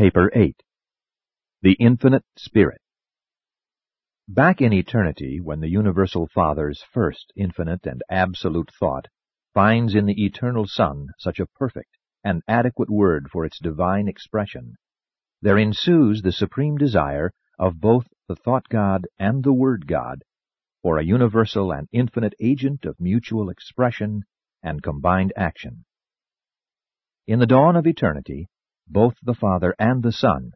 Paper 8. The Infinite Spirit. Back in eternity, when the Universal Father's first infinite and absolute thought finds in the Eternal Son such a perfect and adequate word for its divine expression, there ensues the supreme desire of both the Thought God and the Word God for a universal and infinite agent of mutual expression and combined action. In the dawn of eternity, both the Father and the Son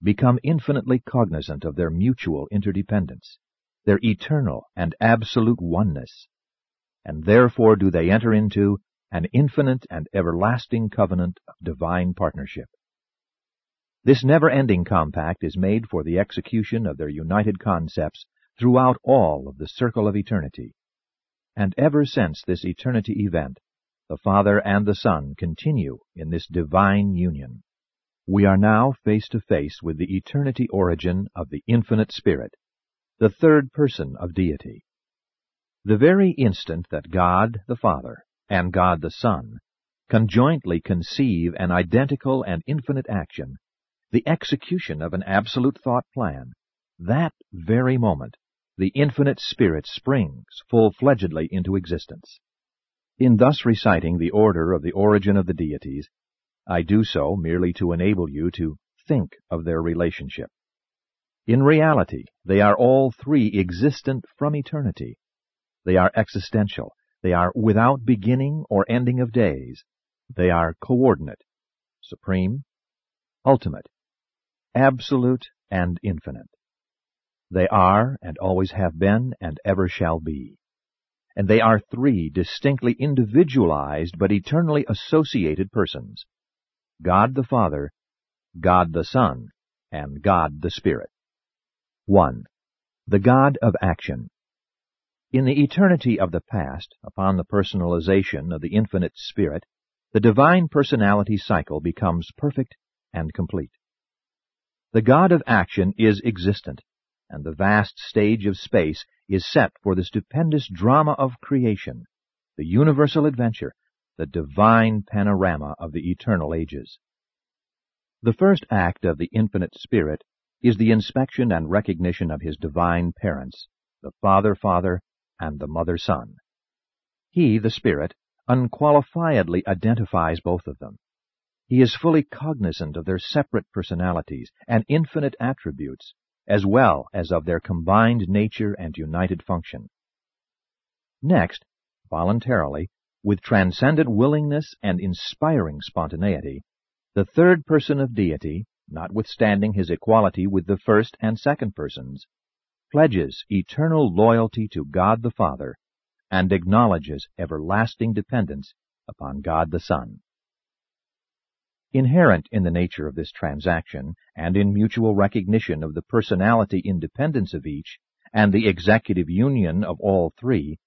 become infinitely cognizant of their mutual interdependence, their eternal and absolute oneness, and therefore do they enter into an infinite and everlasting covenant of divine partnership. This never-ending compact is made for the execution of their united concepts throughout all of the circle of eternity, and ever since this eternity event, the Father and the Son continue in this divine union. We are now face to face with the eternity origin of the Infinite Spirit, the third person of deity. The very instant that God the Father and God the Son conjointly conceive an identical and infinite action, the execution of an absolute thought plan, that very moment the Infinite Spirit springs full-fledgedly into existence. In thus reciting the order of the origin of the deities, I do so merely to enable you to think of their relationship. In reality, they are all three existent from eternity. They are existential. They are without beginning or ending of days. They are coordinate, supreme, ultimate, absolute, and infinite. They are, and always have been, and ever shall be. And they are three distinctly individualized but eternally associated persons: God the Father, God the Son, and God the Spirit. 1. The God of Action. In the eternity of the past, upon the personalization of the Infinite Spirit, the divine personality cycle becomes perfect and complete. The God of Action is existent, and the vast stage of space is set for the stupendous drama of creation, the universal adventure, the divine panorama of the eternal ages. The first act of the Infinite Spirit is the inspection and recognition of his divine parents, the Father, and the Mother-Son. He, the Spirit, unqualifiedly identifies both of them. He is fully cognizant of their separate personalities and infinite attributes, as well as of their combined nature and united function. Next, voluntarily, with transcendent willingness and inspiring spontaneity, the third person of deity, notwithstanding his equality with the first and second persons, pledges eternal loyalty to God the Father and acknowledges everlasting dependence upon God the Son. Inherent in the nature of this transaction, and in mutual recognition of the personality independence of each, and the executive union of all three,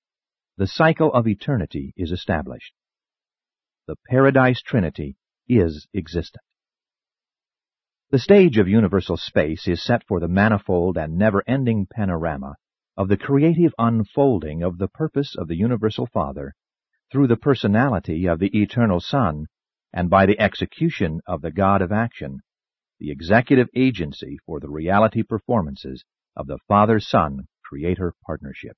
the cycle of eternity is established. The Paradise Trinity is existent. The stage of universal space is set for the manifold and never-ending panorama of the creative unfolding of the purpose of the Universal Father through the personality of the Eternal Son and by the execution of the God of Action, the executive agency for the reality performances of the Father-Son Creator partnership.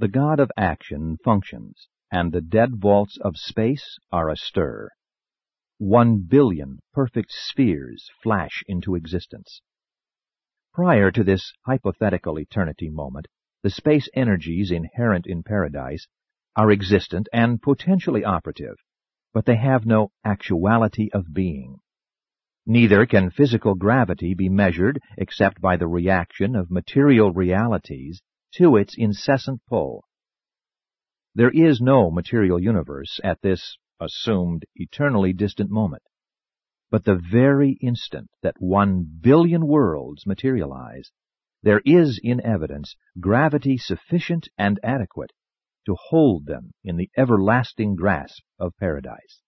The God of Action functions, and the dead vaults of space are astir. 1 billion perfect spheres flash into existence. Prior to this hypothetical eternity moment, the space energies inherent in paradise are existent and potentially operative, but they have no actuality of being. Neither can physical gravity be measured except by the reaction of material realities to its incessant pull. There is no material universe at this assumed eternally distant moment, but the very instant that 1 billion worlds materialize, there is in evidence gravity sufficient and adequate to hold them in the everlasting grasp of paradise.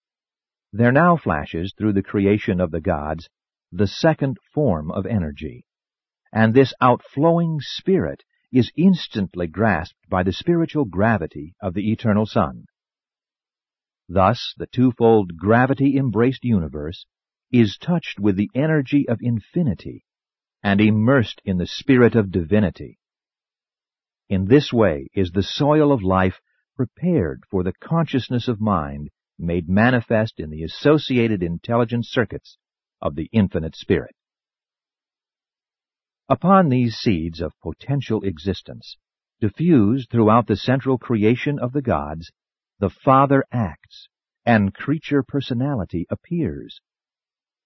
There now flashes through the creation of the gods the second form of energy, and this outflowing spirit is instantly grasped by the spiritual gravity of the Eternal Son. Thus, the twofold gravity-embraced universe is touched with the energy of infinity and immersed in the spirit of divinity. In this way is the soil of life prepared for the consciousness of mind made manifest in the associated intelligent circuits of the infinite spirit. Upon these seeds of potential existence, diffused throughout the central creation of the gods, the Father acts, and creature personality appears.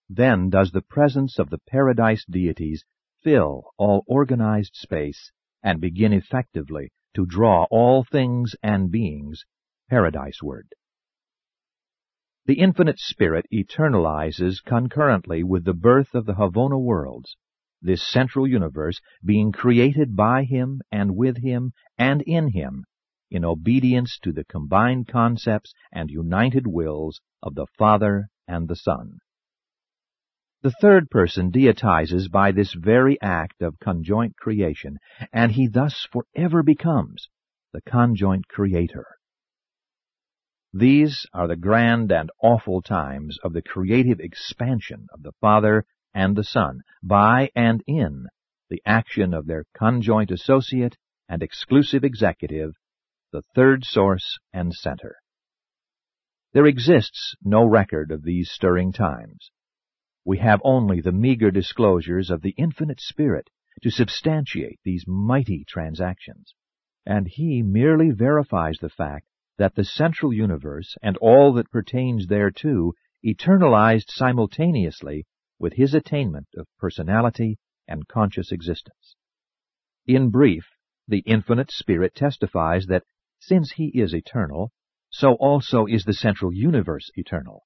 Then does the presence of the paradise deities fill all organized space and begin effectively to draw all things and beings paradiseward. The infinite spirit eternalizes concurrently with the birth of the Havona worlds, this central universe being created by him and with him and in him, in obedience to the combined concepts and united wills of the Father and the Son. The third person deitizes by this very act of conjoint creation, and he thus forever becomes the conjoint creator. These are the grand and awful times of the creative expansion of the Father and the Son by and in the action of their conjoint associate and exclusive executive, the third source and center. There exists no record of these stirring times. We have only the meager disclosures of the infinite spirit to substantiate these mighty transactions, and he merely verifies the fact that the central universe and all that pertains thereto eternalized simultaneously with his attainment of personality and conscious existence. In brief, the infinite spirit testifies that since he is eternal, so also is the central universe eternal.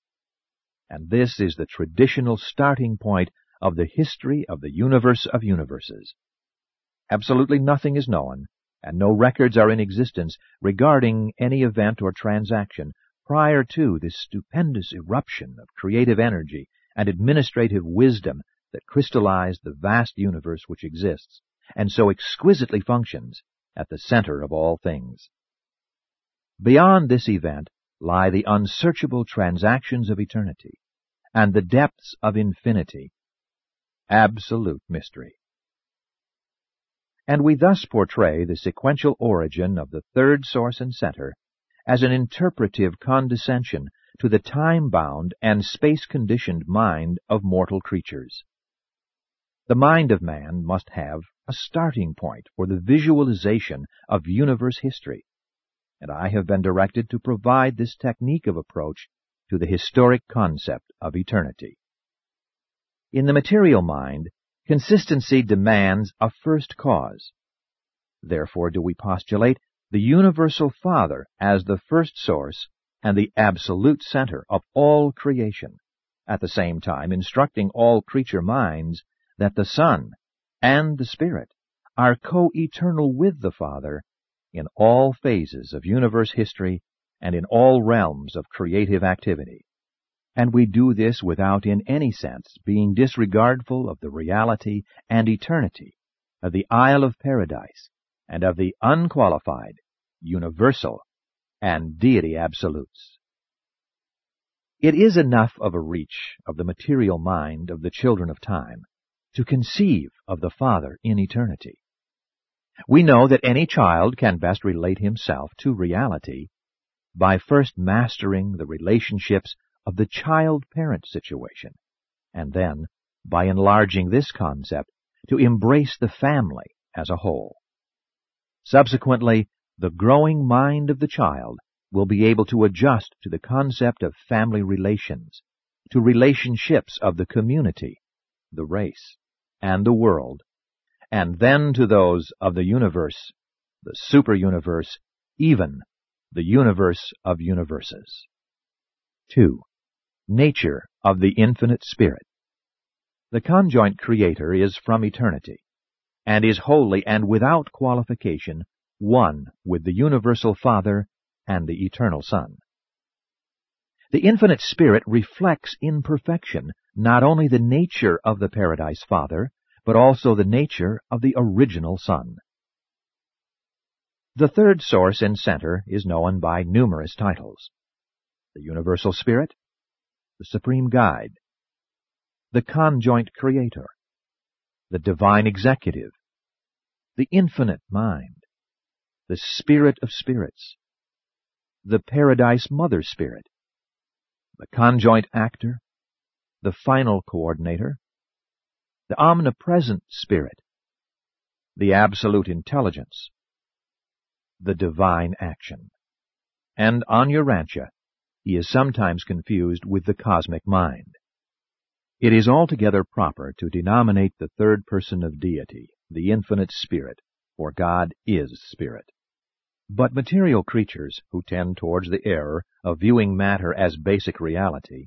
And this is the traditional starting point of the history of the universe of universes. Absolutely nothing is known, and no records are in existence regarding any event or transaction prior to this stupendous eruption of creative energy and administrative wisdom that crystallized the vast universe which exists, and so exquisitely functions at the center of all things. Beyond this event lie the unsearchable transactions of eternity and the depths of infinity, absolute mystery. And we thus portray the sequential origin of the third source and center as an interpretive condescension to the time-bound and space-conditioned mind of mortal creatures. The mind of man must have a starting point for the visualization of universe history, and I have been directed to provide this technique of approach to the historic concept of eternity. In the material mind, consistency demands a first cause. Therefore do we postulate the universal Father as the first source and the absolute center of all creation, at the same time instructing all creature minds that the Son and the Spirit are co-eternal with the Father in all phases of universe history and in all realms of creative activity. And we do this without in any sense being disregardful of the reality and eternity of the Isle of Paradise and of the unqualified, universal, and deity absolutes. It is enough of a reach of the material mind of the children of time to conceive of the Father in eternity. We know that any child can best relate himself to reality by first mastering the relationships of the child-parent situation, and then by enlarging this concept to embrace the family as a whole. Subsequently, the growing mind of the child will be able to adjust to the concept of family relations, to relationships of the community, the race, and the world, and then to those of the universe, the super-universe, even the universe of universes. 2. Nature of the infinite spirit. The conjoint creator is from eternity, and is wholly and without qualification one with the universal Father and the eternal Son. The infinite spirit reflects in perfection not only the nature of the Paradise Father, but also the nature of the original Son. The third source and center is known by numerous titles: the universal spirit, the supreme guide, the conjoint creator, the divine executive, the infinite mind, the spirit of spirits, the paradise mother spirit, the conjoint actor, the final coordinator, the omnipresent spirit, the absolute intelligence, the divine action. And on Urantia, he is sometimes confused with the cosmic mind. It is altogether proper to denominate the third person of deity, the infinite spirit, for God is spirit. But material creatures who tend towards the error of viewing matter as basic reality,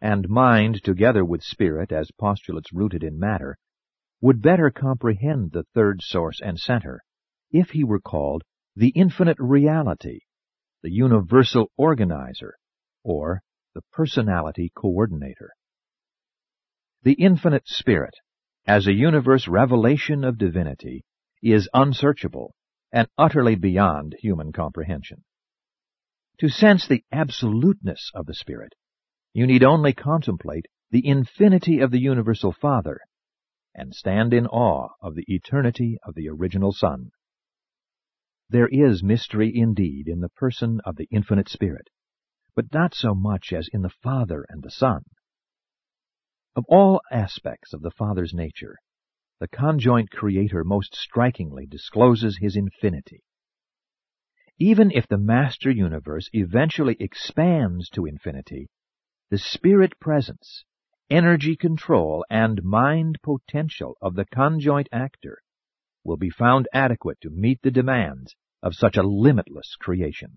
and mind together with spirit as postulates rooted in matter, would better comprehend the third source and center if he were called the infinite reality, the universal organizer, or the personality coordinator. The infinite spirit, as a universe revelation of divinity, is unsearchable and utterly beyond human comprehension. To sense the absoluteness of the spirit, you need only contemplate the infinity of the universal Father and stand in awe of the eternity of the original Son. There is mystery indeed in the person of the infinite spirit, but not so much as in the Father and the Son. Of all aspects of the Father's nature, the conjoint creator most strikingly discloses his infinity. Even if the master universe eventually expands to infinity, the spirit presence, energy control, and mind potential of the conjoint actor will be found adequate to meet the demands of such a limitless creation.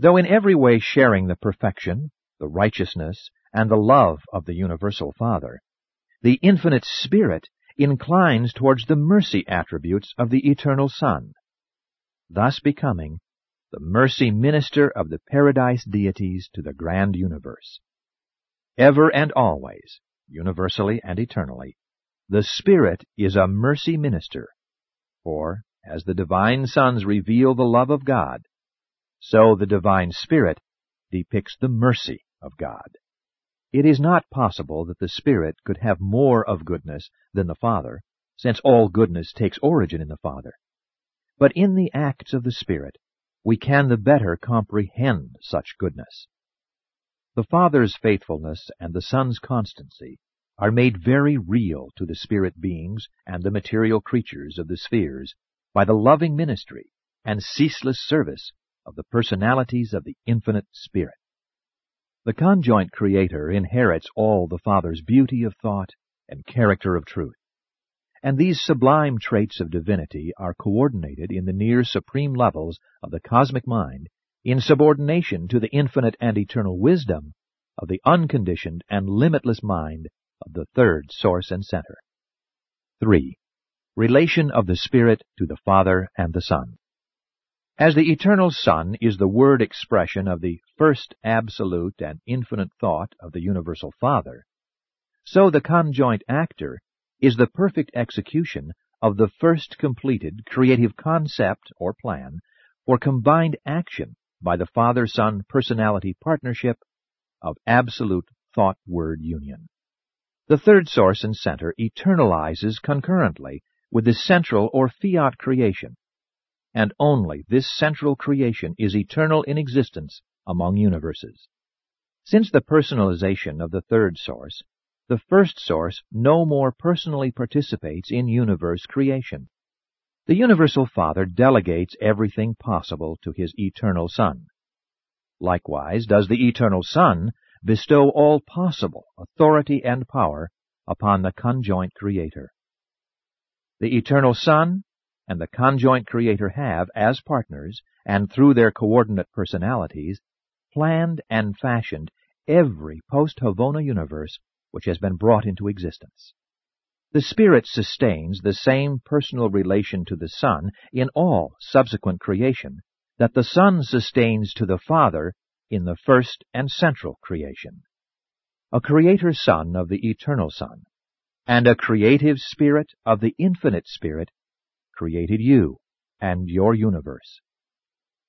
Though in every way sharing the perfection, the righteousness, and the love of the universal Father, the infinite Spirit inclines towards the mercy attributes of the eternal Son, thus becoming the mercy minister of the paradise deities to the grand universe. Ever and always, universally and eternally, the Spirit is a mercy minister, for, as the divine sons reveal the love of God, so the divine Spirit depicts the mercy of God. It is not possible that the Spirit could have more of goodness than the Father, since all goodness takes origin in the Father. But in the acts of the Spirit, we can the better comprehend such goodness. The Father's faithfulness and the Son's constancy are made very real to the spirit beings and the material creatures of the spheres by the loving ministry and ceaseless service of the personalities of the infinite Spirit. The conjoint creator inherits all the Father's beauty of thought and character of truth, and these sublime traits of divinity are coordinated in the near supreme levels of the cosmic mind in subordination to the infinite and eternal wisdom of the unconditioned and limitless mind of the third source and center. 3. Relation of the Spirit to the Father and the Son. As the eternal Son is the word expression of the first absolute and infinite thought of the universal Father, so the conjoint actor is the perfect execution of the first completed creative concept or plan for combined action by the Father-Son personality partnership of absolute thought-word union. The third source and center eternalizes concurrently with the central or fiat creation, and only this central creation is eternal in existence among universes. Since the personalization of the third source, the first source no more personally participates in universe creation. The universal Father delegates everything possible to his eternal Son. Likewise does the eternal Son bestow all possible authority and power upon the conjoint creator. The eternal Son and the conjoint creator have, as partners, and through their coordinate personalities, planned and fashioned every post-Havona universe which has been brought into existence. The Spirit sustains the same personal relation to the Son in all subsequent creation that the Son sustains to the Father in the first and central creation. A creator Son of the eternal Son, and a creative Spirit of the infinite Spirit, created you and your universe.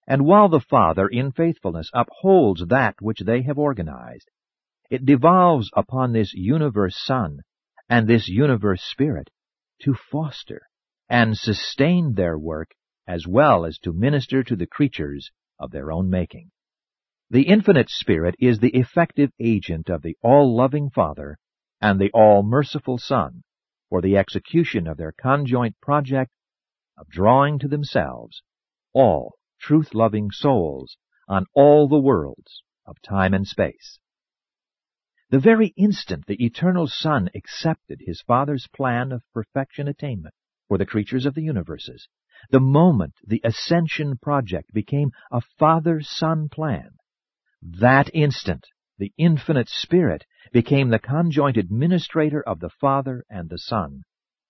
And while the Father in faithfulness upholds that which they have organized, It devolves upon this universe Son and this universe Spirit to foster and sustain their work as well as to minister to the creatures of their own making. The infinite Spirit is the effective agent of the all-loving Father and the all-merciful Son for the execution of their conjoint project of drawing to themselves all truth-loving souls on all the worlds of time and space. The very instant the eternal Son accepted his Father's plan of perfection attainment for the creatures of the universes, the moment the ascension project became a Father-Son plan, that instant the infinite Spirit became the conjoint administrator of the Father and the Son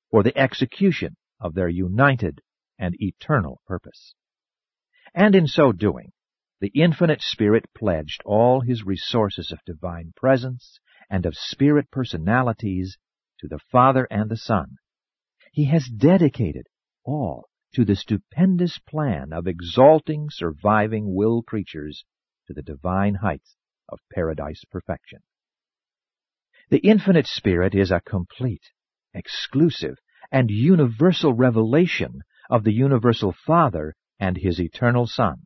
for the execution of their united and eternal purpose. And in so doing, the infinite Spirit pledged all his resources of divine presence and of spirit personalities to the Father and the Son. He has dedicated all to the stupendous plan of exalting surviving will creatures to the divine heights of paradise perfection. The infinite Spirit is a complete, exclusive, and universal revelation of the universal Father and his eternal Son.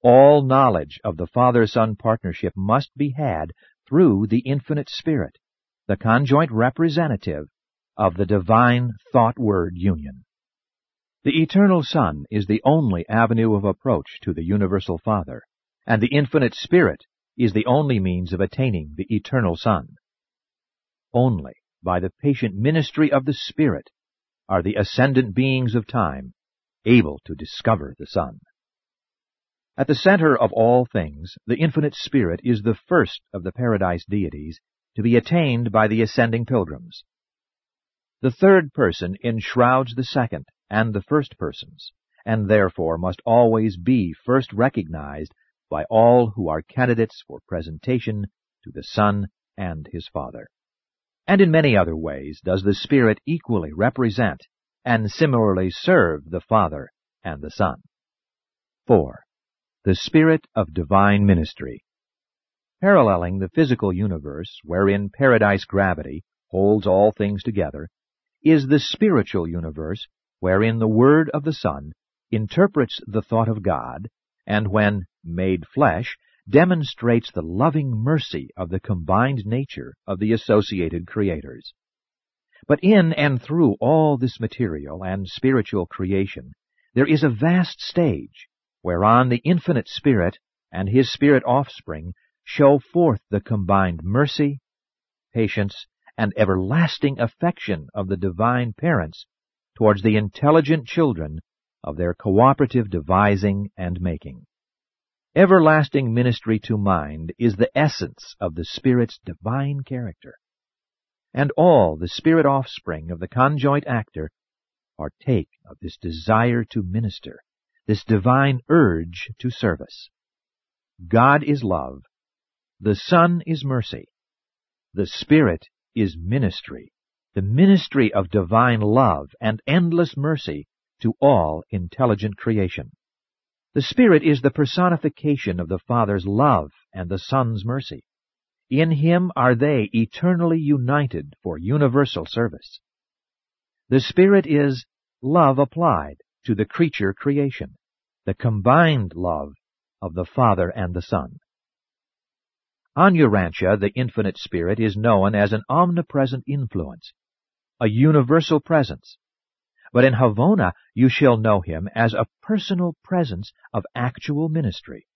All knowledge of the Father-Son partnership must be had through the infinite Spirit, the conjoint representative of the divine thought-word union. The eternal Son is the only avenue of approach to the universal Father, and the infinite Spirit is the only means of attaining the eternal Son. Only by the patient ministry of the Spirit are the ascendant beings of time able to discover the Son. At the center of all things, the infinite Spirit is the first of the paradise deities to be attained by the ascending pilgrims. The third person enshrouds the second and the first persons, and therefore must always be first recognized by all who are candidates for presentation to the Son and his Father. And in many other ways does the Spirit equally represent and similarly serve the Father and the Son. 4. The Spirit of Divine Ministry. Paralleling the physical universe, wherein paradise gravity holds all things together, is the spiritual universe wherein the Word of the Son interprets the thought of God, and when made flesh, demonstrates the loving mercy of the combined nature of the associated creators. But in and through all this material and spiritual creation, there is a vast stage whereon the infinite Spirit and his spirit offspring show forth the combined mercy, patience, and everlasting affection of the divine parents towards the intelligent children of their cooperative devising and making. Everlasting ministry to mind is the essence of the Spirit's divine character, and all the spirit offspring of the conjoint actor partake of this desire to minister, this divine urge to service. God is love, the Son is mercy, the Spirit is ministry, the ministry of divine love and endless mercy to all intelligent creation. The Spirit is the personification of the Father's love and the Son's mercy. In him are they eternally united for universal service. The Spirit is love applied to the creature creation, the combined love of the Father and the Son. On Urantia, the infinite Spirit is known as an omnipresent influence, a universal presence. But in Havona you shall know him as a personal presence of actual ministry.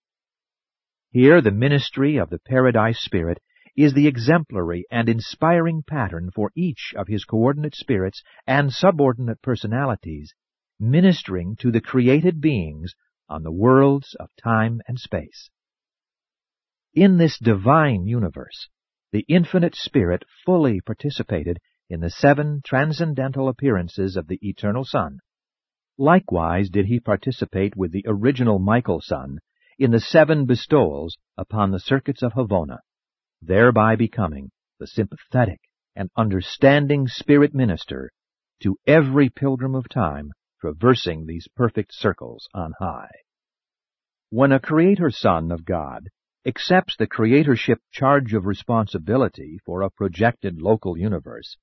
Here the ministry of the Paradise Spirit is the exemplary and inspiring pattern for each of his coordinate spirits and subordinate personalities, ministering to the created beings on the worlds of time and space. In this divine universe, the infinite Spirit fully participated in the 7 transcendental appearances of the eternal Son. Likewise did he participate with the original Michael Son in the 7 bestowals upon the circuits of Havona, thereby becoming the sympathetic and understanding spirit minister to every pilgrim of time traversing these perfect circles on high. When a creator Son of God accepts the creatorship charge of responsibility for a projected local universe,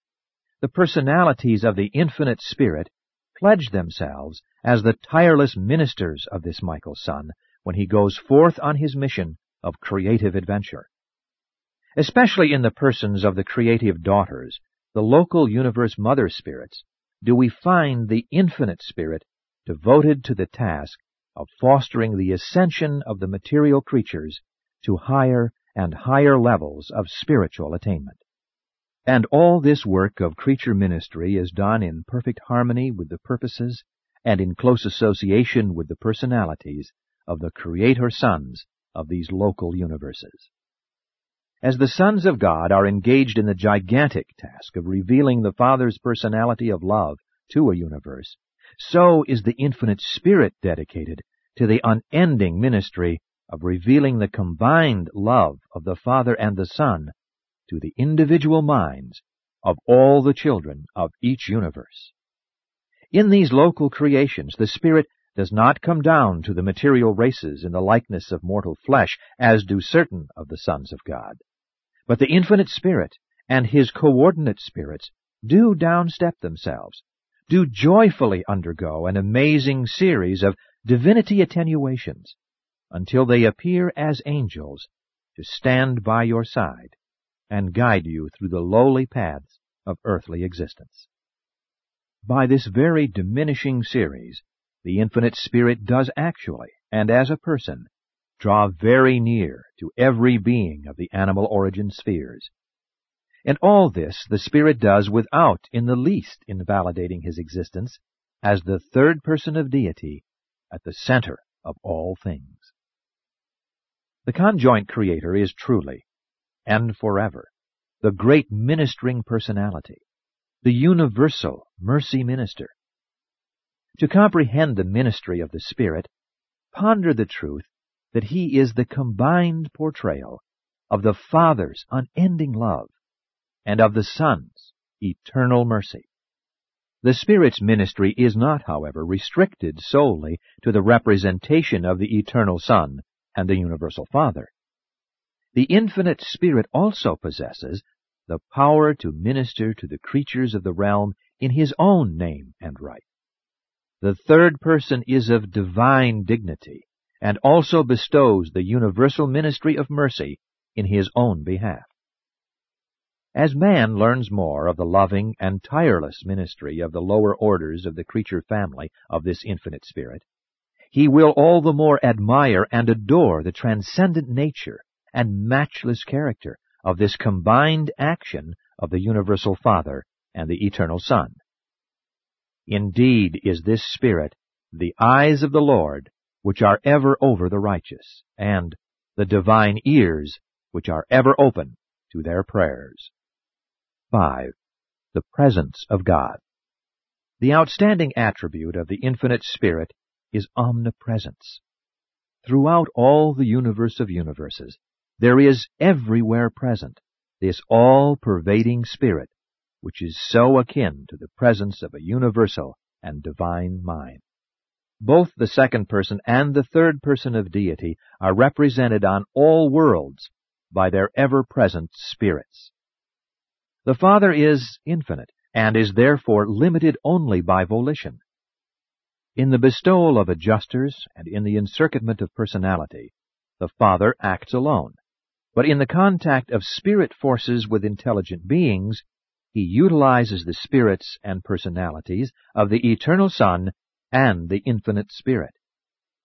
the personalities of the infinite spirit pledge themselves as the tireless ministers of this Michael Sun when he goes forth on his mission of creative adventure. Especially in the persons of the creative daughters, the local universe mother spirits, do we find the infinite spirit devoted to the task of fostering the ascension of the material creatures to higher and higher levels of spiritual attainment. And all this work of creature ministry is done in perfect harmony with the purposes and in close association with the personalities of the creator sons of these local universes. As the sons of God are engaged in the gigantic task of revealing the Father's personality of love to a universe, so is the infinite spirit dedicated to the unending ministry of revealing the combined love of the Father and the Son to the individual minds of all the children of each universe. In these local creations, the Spirit does not come down to the material races in the likeness of mortal flesh, as do certain of the sons of God. But the infinite Spirit and his coordinate spirits do downstep themselves, do joyfully undergo an amazing series of divinity attenuations, until they appear as angels to stand by your side and guide you through the lowly paths of earthly existence. By this very diminishing series, the infinite spirit does actually, and as a person, draw very near to every being of the animal origin spheres. And all this the Spirit does without in the least invalidating his existence as the third person of deity at the center of all things. The conjoint Creator is truly, and forever, the great ministering personality, the universal mercy minister. To comprehend the ministry of the Spirit, ponder the truth that he is the combined portrayal of the Father's unending love and of the Son's eternal mercy. The Spirit's ministry is not, however, restricted solely to the representation of the eternal Son and the universal Father. The infinite Spirit also possesses the power to minister to the creatures of the realm in his own name and right. The third person is of divine dignity and also bestows the universal ministry of mercy in his own behalf. As man learns more of the loving and tireless ministry of the lower orders of the creature family of this infinite spirit, he will all the more admire and adore the transcendent nature and matchless character of this combined action of the universal Father and the eternal Son. Indeed is this Spirit the eyes of the Lord, which are ever over the righteous, and the divine ears, which are ever open to their prayers. 5. The presence of God. The outstanding attribute of the infinite Spirit is omnipresence. Throughout all the universe of universes, there is everywhere present this all-pervading Spirit, which is so akin to the presence of a universal and divine mind. Both the second person and the third person of deity are represented on all worlds by their ever-present spirits. The Father is infinite and is therefore limited only by volition. In the bestowal of adjusters and in the encircuitment of personality, the Father acts alone, but in the contact of spirit forces with intelligent beings, he utilizes the spirits and personalities of the eternal Son and the infinite Spirit.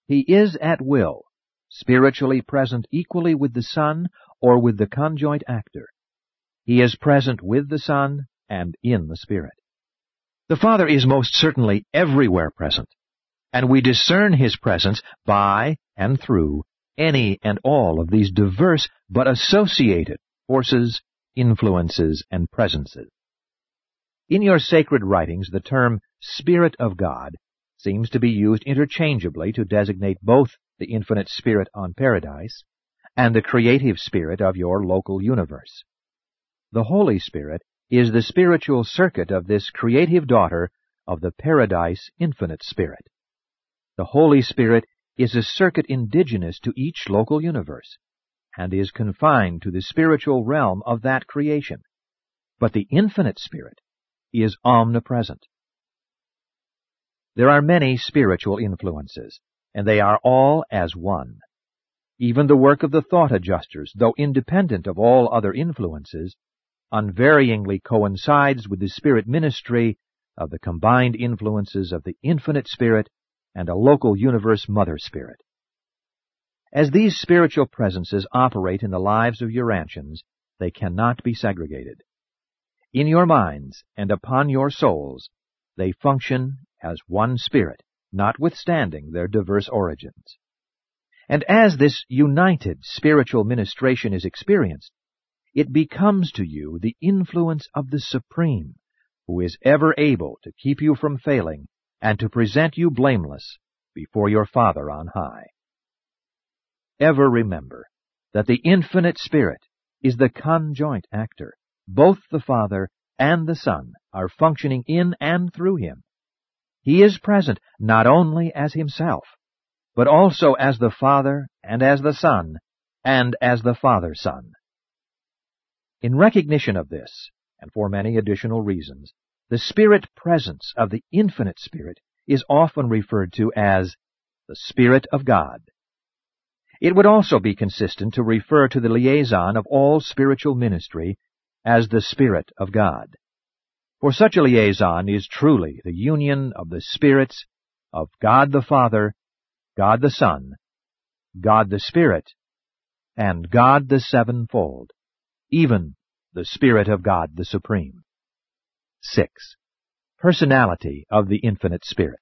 He is at will, spiritually present equally with the Son or with the conjoint actor. He is present with the Son and in the Spirit. The Father is most certainly everywhere present, and we discern his presence by and through any and all of these diverse but associated forces, influences, and presences. In your sacred writings, the term Spirit of God seems to be used interchangeably to designate both the infinite Spirit on Paradise and the creative Spirit of your local universe. The Holy Spirit is the spiritual circuit of this creative daughter of the Paradise Infinite Spirit. The Holy Spirit is a circuit indigenous to each local universe, and is confined to the spiritual realm of that creation. But the infinite Spirit is omnipresent. There are many spiritual influences, and they are all as one. Even the work of the thought adjusters, though independent of all other influences, unvaryingly coincides with the Spirit ministry of the combined influences of the infinite Spirit and a local universe mother Spirit. As these spiritual presences operate in the lives of Urantians, they cannot be segregated. In your minds and upon your souls, they function as one Spirit, notwithstanding their diverse origins. And as this united spiritual ministration is experienced, it becomes to you the influence of the Supreme, who is ever able to keep you from failing and to present you blameless before your Father on high. Ever remember that the infinite Spirit is the conjoint actor. Both the Father and the Son are functioning in and through him. He is present not only as himself, but also as the Father and as the Son and as the Father-Son. In recognition of this, and for many additional reasons, the Spirit presence of the infinite Spirit is often referred to as the Spirit of God. It would also be consistent to refer to the liaison of all spiritual ministry as the Spirit of God. For such a liaison is truly the union of the spirits of God the Father, God the Son, God the Spirit, and God the Sevenfold, even the Spirit of God the Supreme. 6. Personality of the Infinite Spirit.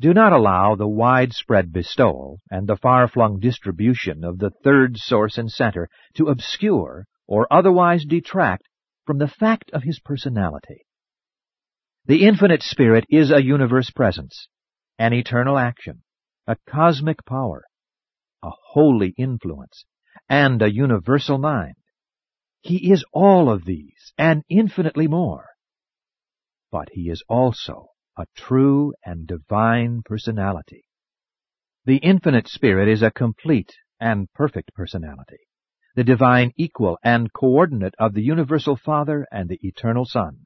Do not allow the widespread bestowal and the far-flung distribution of the third source and center to obscure or otherwise detract from the fact of his personality. The Infinite Spirit is a universe presence, an eternal action, a cosmic power, a holy influence, and a universal mind. He is all of these and infinitely more. But he is also a true and divine personality. The Infinite Spirit is a complete and perfect personality, the divine equal and coordinate of the universal Father and the eternal Son.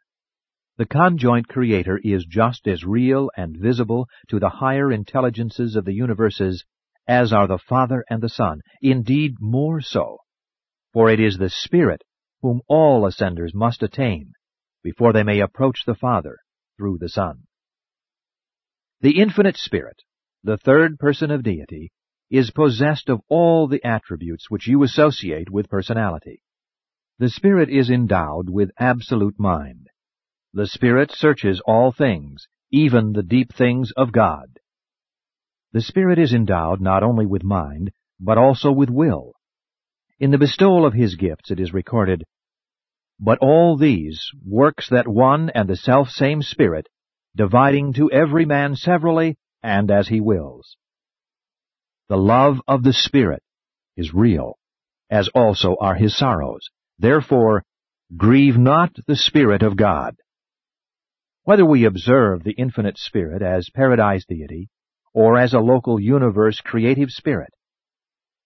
The conjoint Creator is just as real and visible to the higher intelligences of the universes as are the Father and the Son, indeed more so, for it is the Spirit whom all ascenders must attain before they may approach the Father through the Son. The Infinite Spirit, the third person of deity, is possessed of all the attributes which you associate with personality. The Spirit is endowed with absolute mind. The Spirit searches all things, even the deep things of God. The Spirit is endowed not only with mind, but also with will. In the bestowal of his gifts it is recorded, "But all these works that one and the selfsame Spirit, dividing to every man severally and as he wills." The love of the Spirit is real, as also are his sorrows. Therefore, grieve not the Spirit of God. Whether we observe the Infinite Spirit as Paradise Deity or as a local universe creative spirit,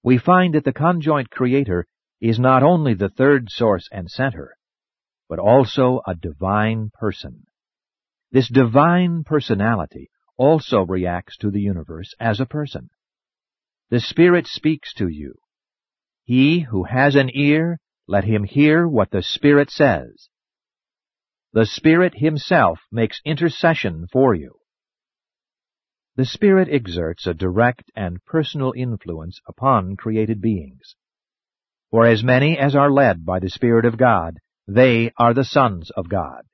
we find that the conjoint Creator is not only the third source and center, but also a divine person. This divine personality also reacts to the universe as a person. The Spirit speaks to you. He who has an ear, let him hear what the Spirit says. The Spirit himself makes intercession for you. The Spirit exerts a direct and personal influence upon created beings. For as many as are led by the Spirit of God, they are the sons of God.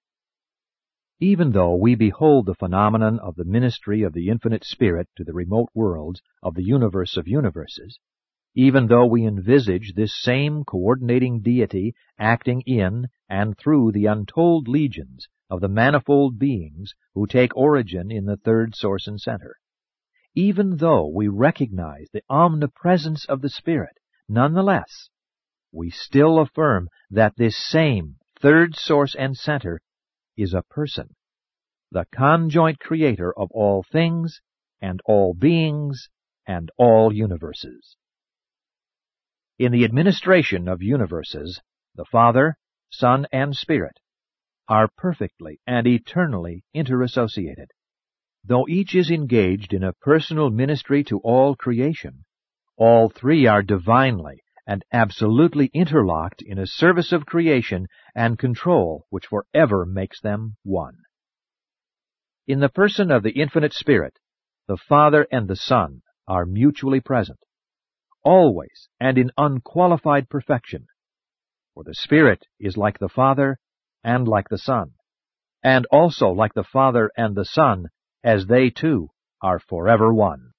Even though we behold the phenomenon of the ministry of the Infinite Spirit to the remote worlds of the universe of universes, even though we envisage this same coordinating deity acting in and through the untold legions of the manifold beings who take origin in the third source and center, even though we recognize the omnipresence of the Spirit, nonetheless, we still affirm that this same third source and center is a person, the conjoint Creator of all things and all beings and all universes. in the administration of universes, the Father, Son, and Spirit, are perfectly and eternally interassociated. Though each is engaged in a personal ministry to all creation, all three are divinely and absolutely interlocked in a service of creation and control which forever makes them one. In the person of the Infinite Spirit, the Father and the Son are mutually present, always and in unqualified perfection, for the Spirit is like the Father and like the Son, and also like the Father and the Son, as they too are forever one.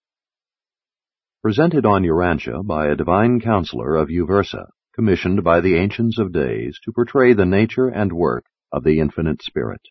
Presented on Urantia by a divine counselor of Uversa, commissioned by the Ancients of Days to portray the nature and work of the Infinite Spirit.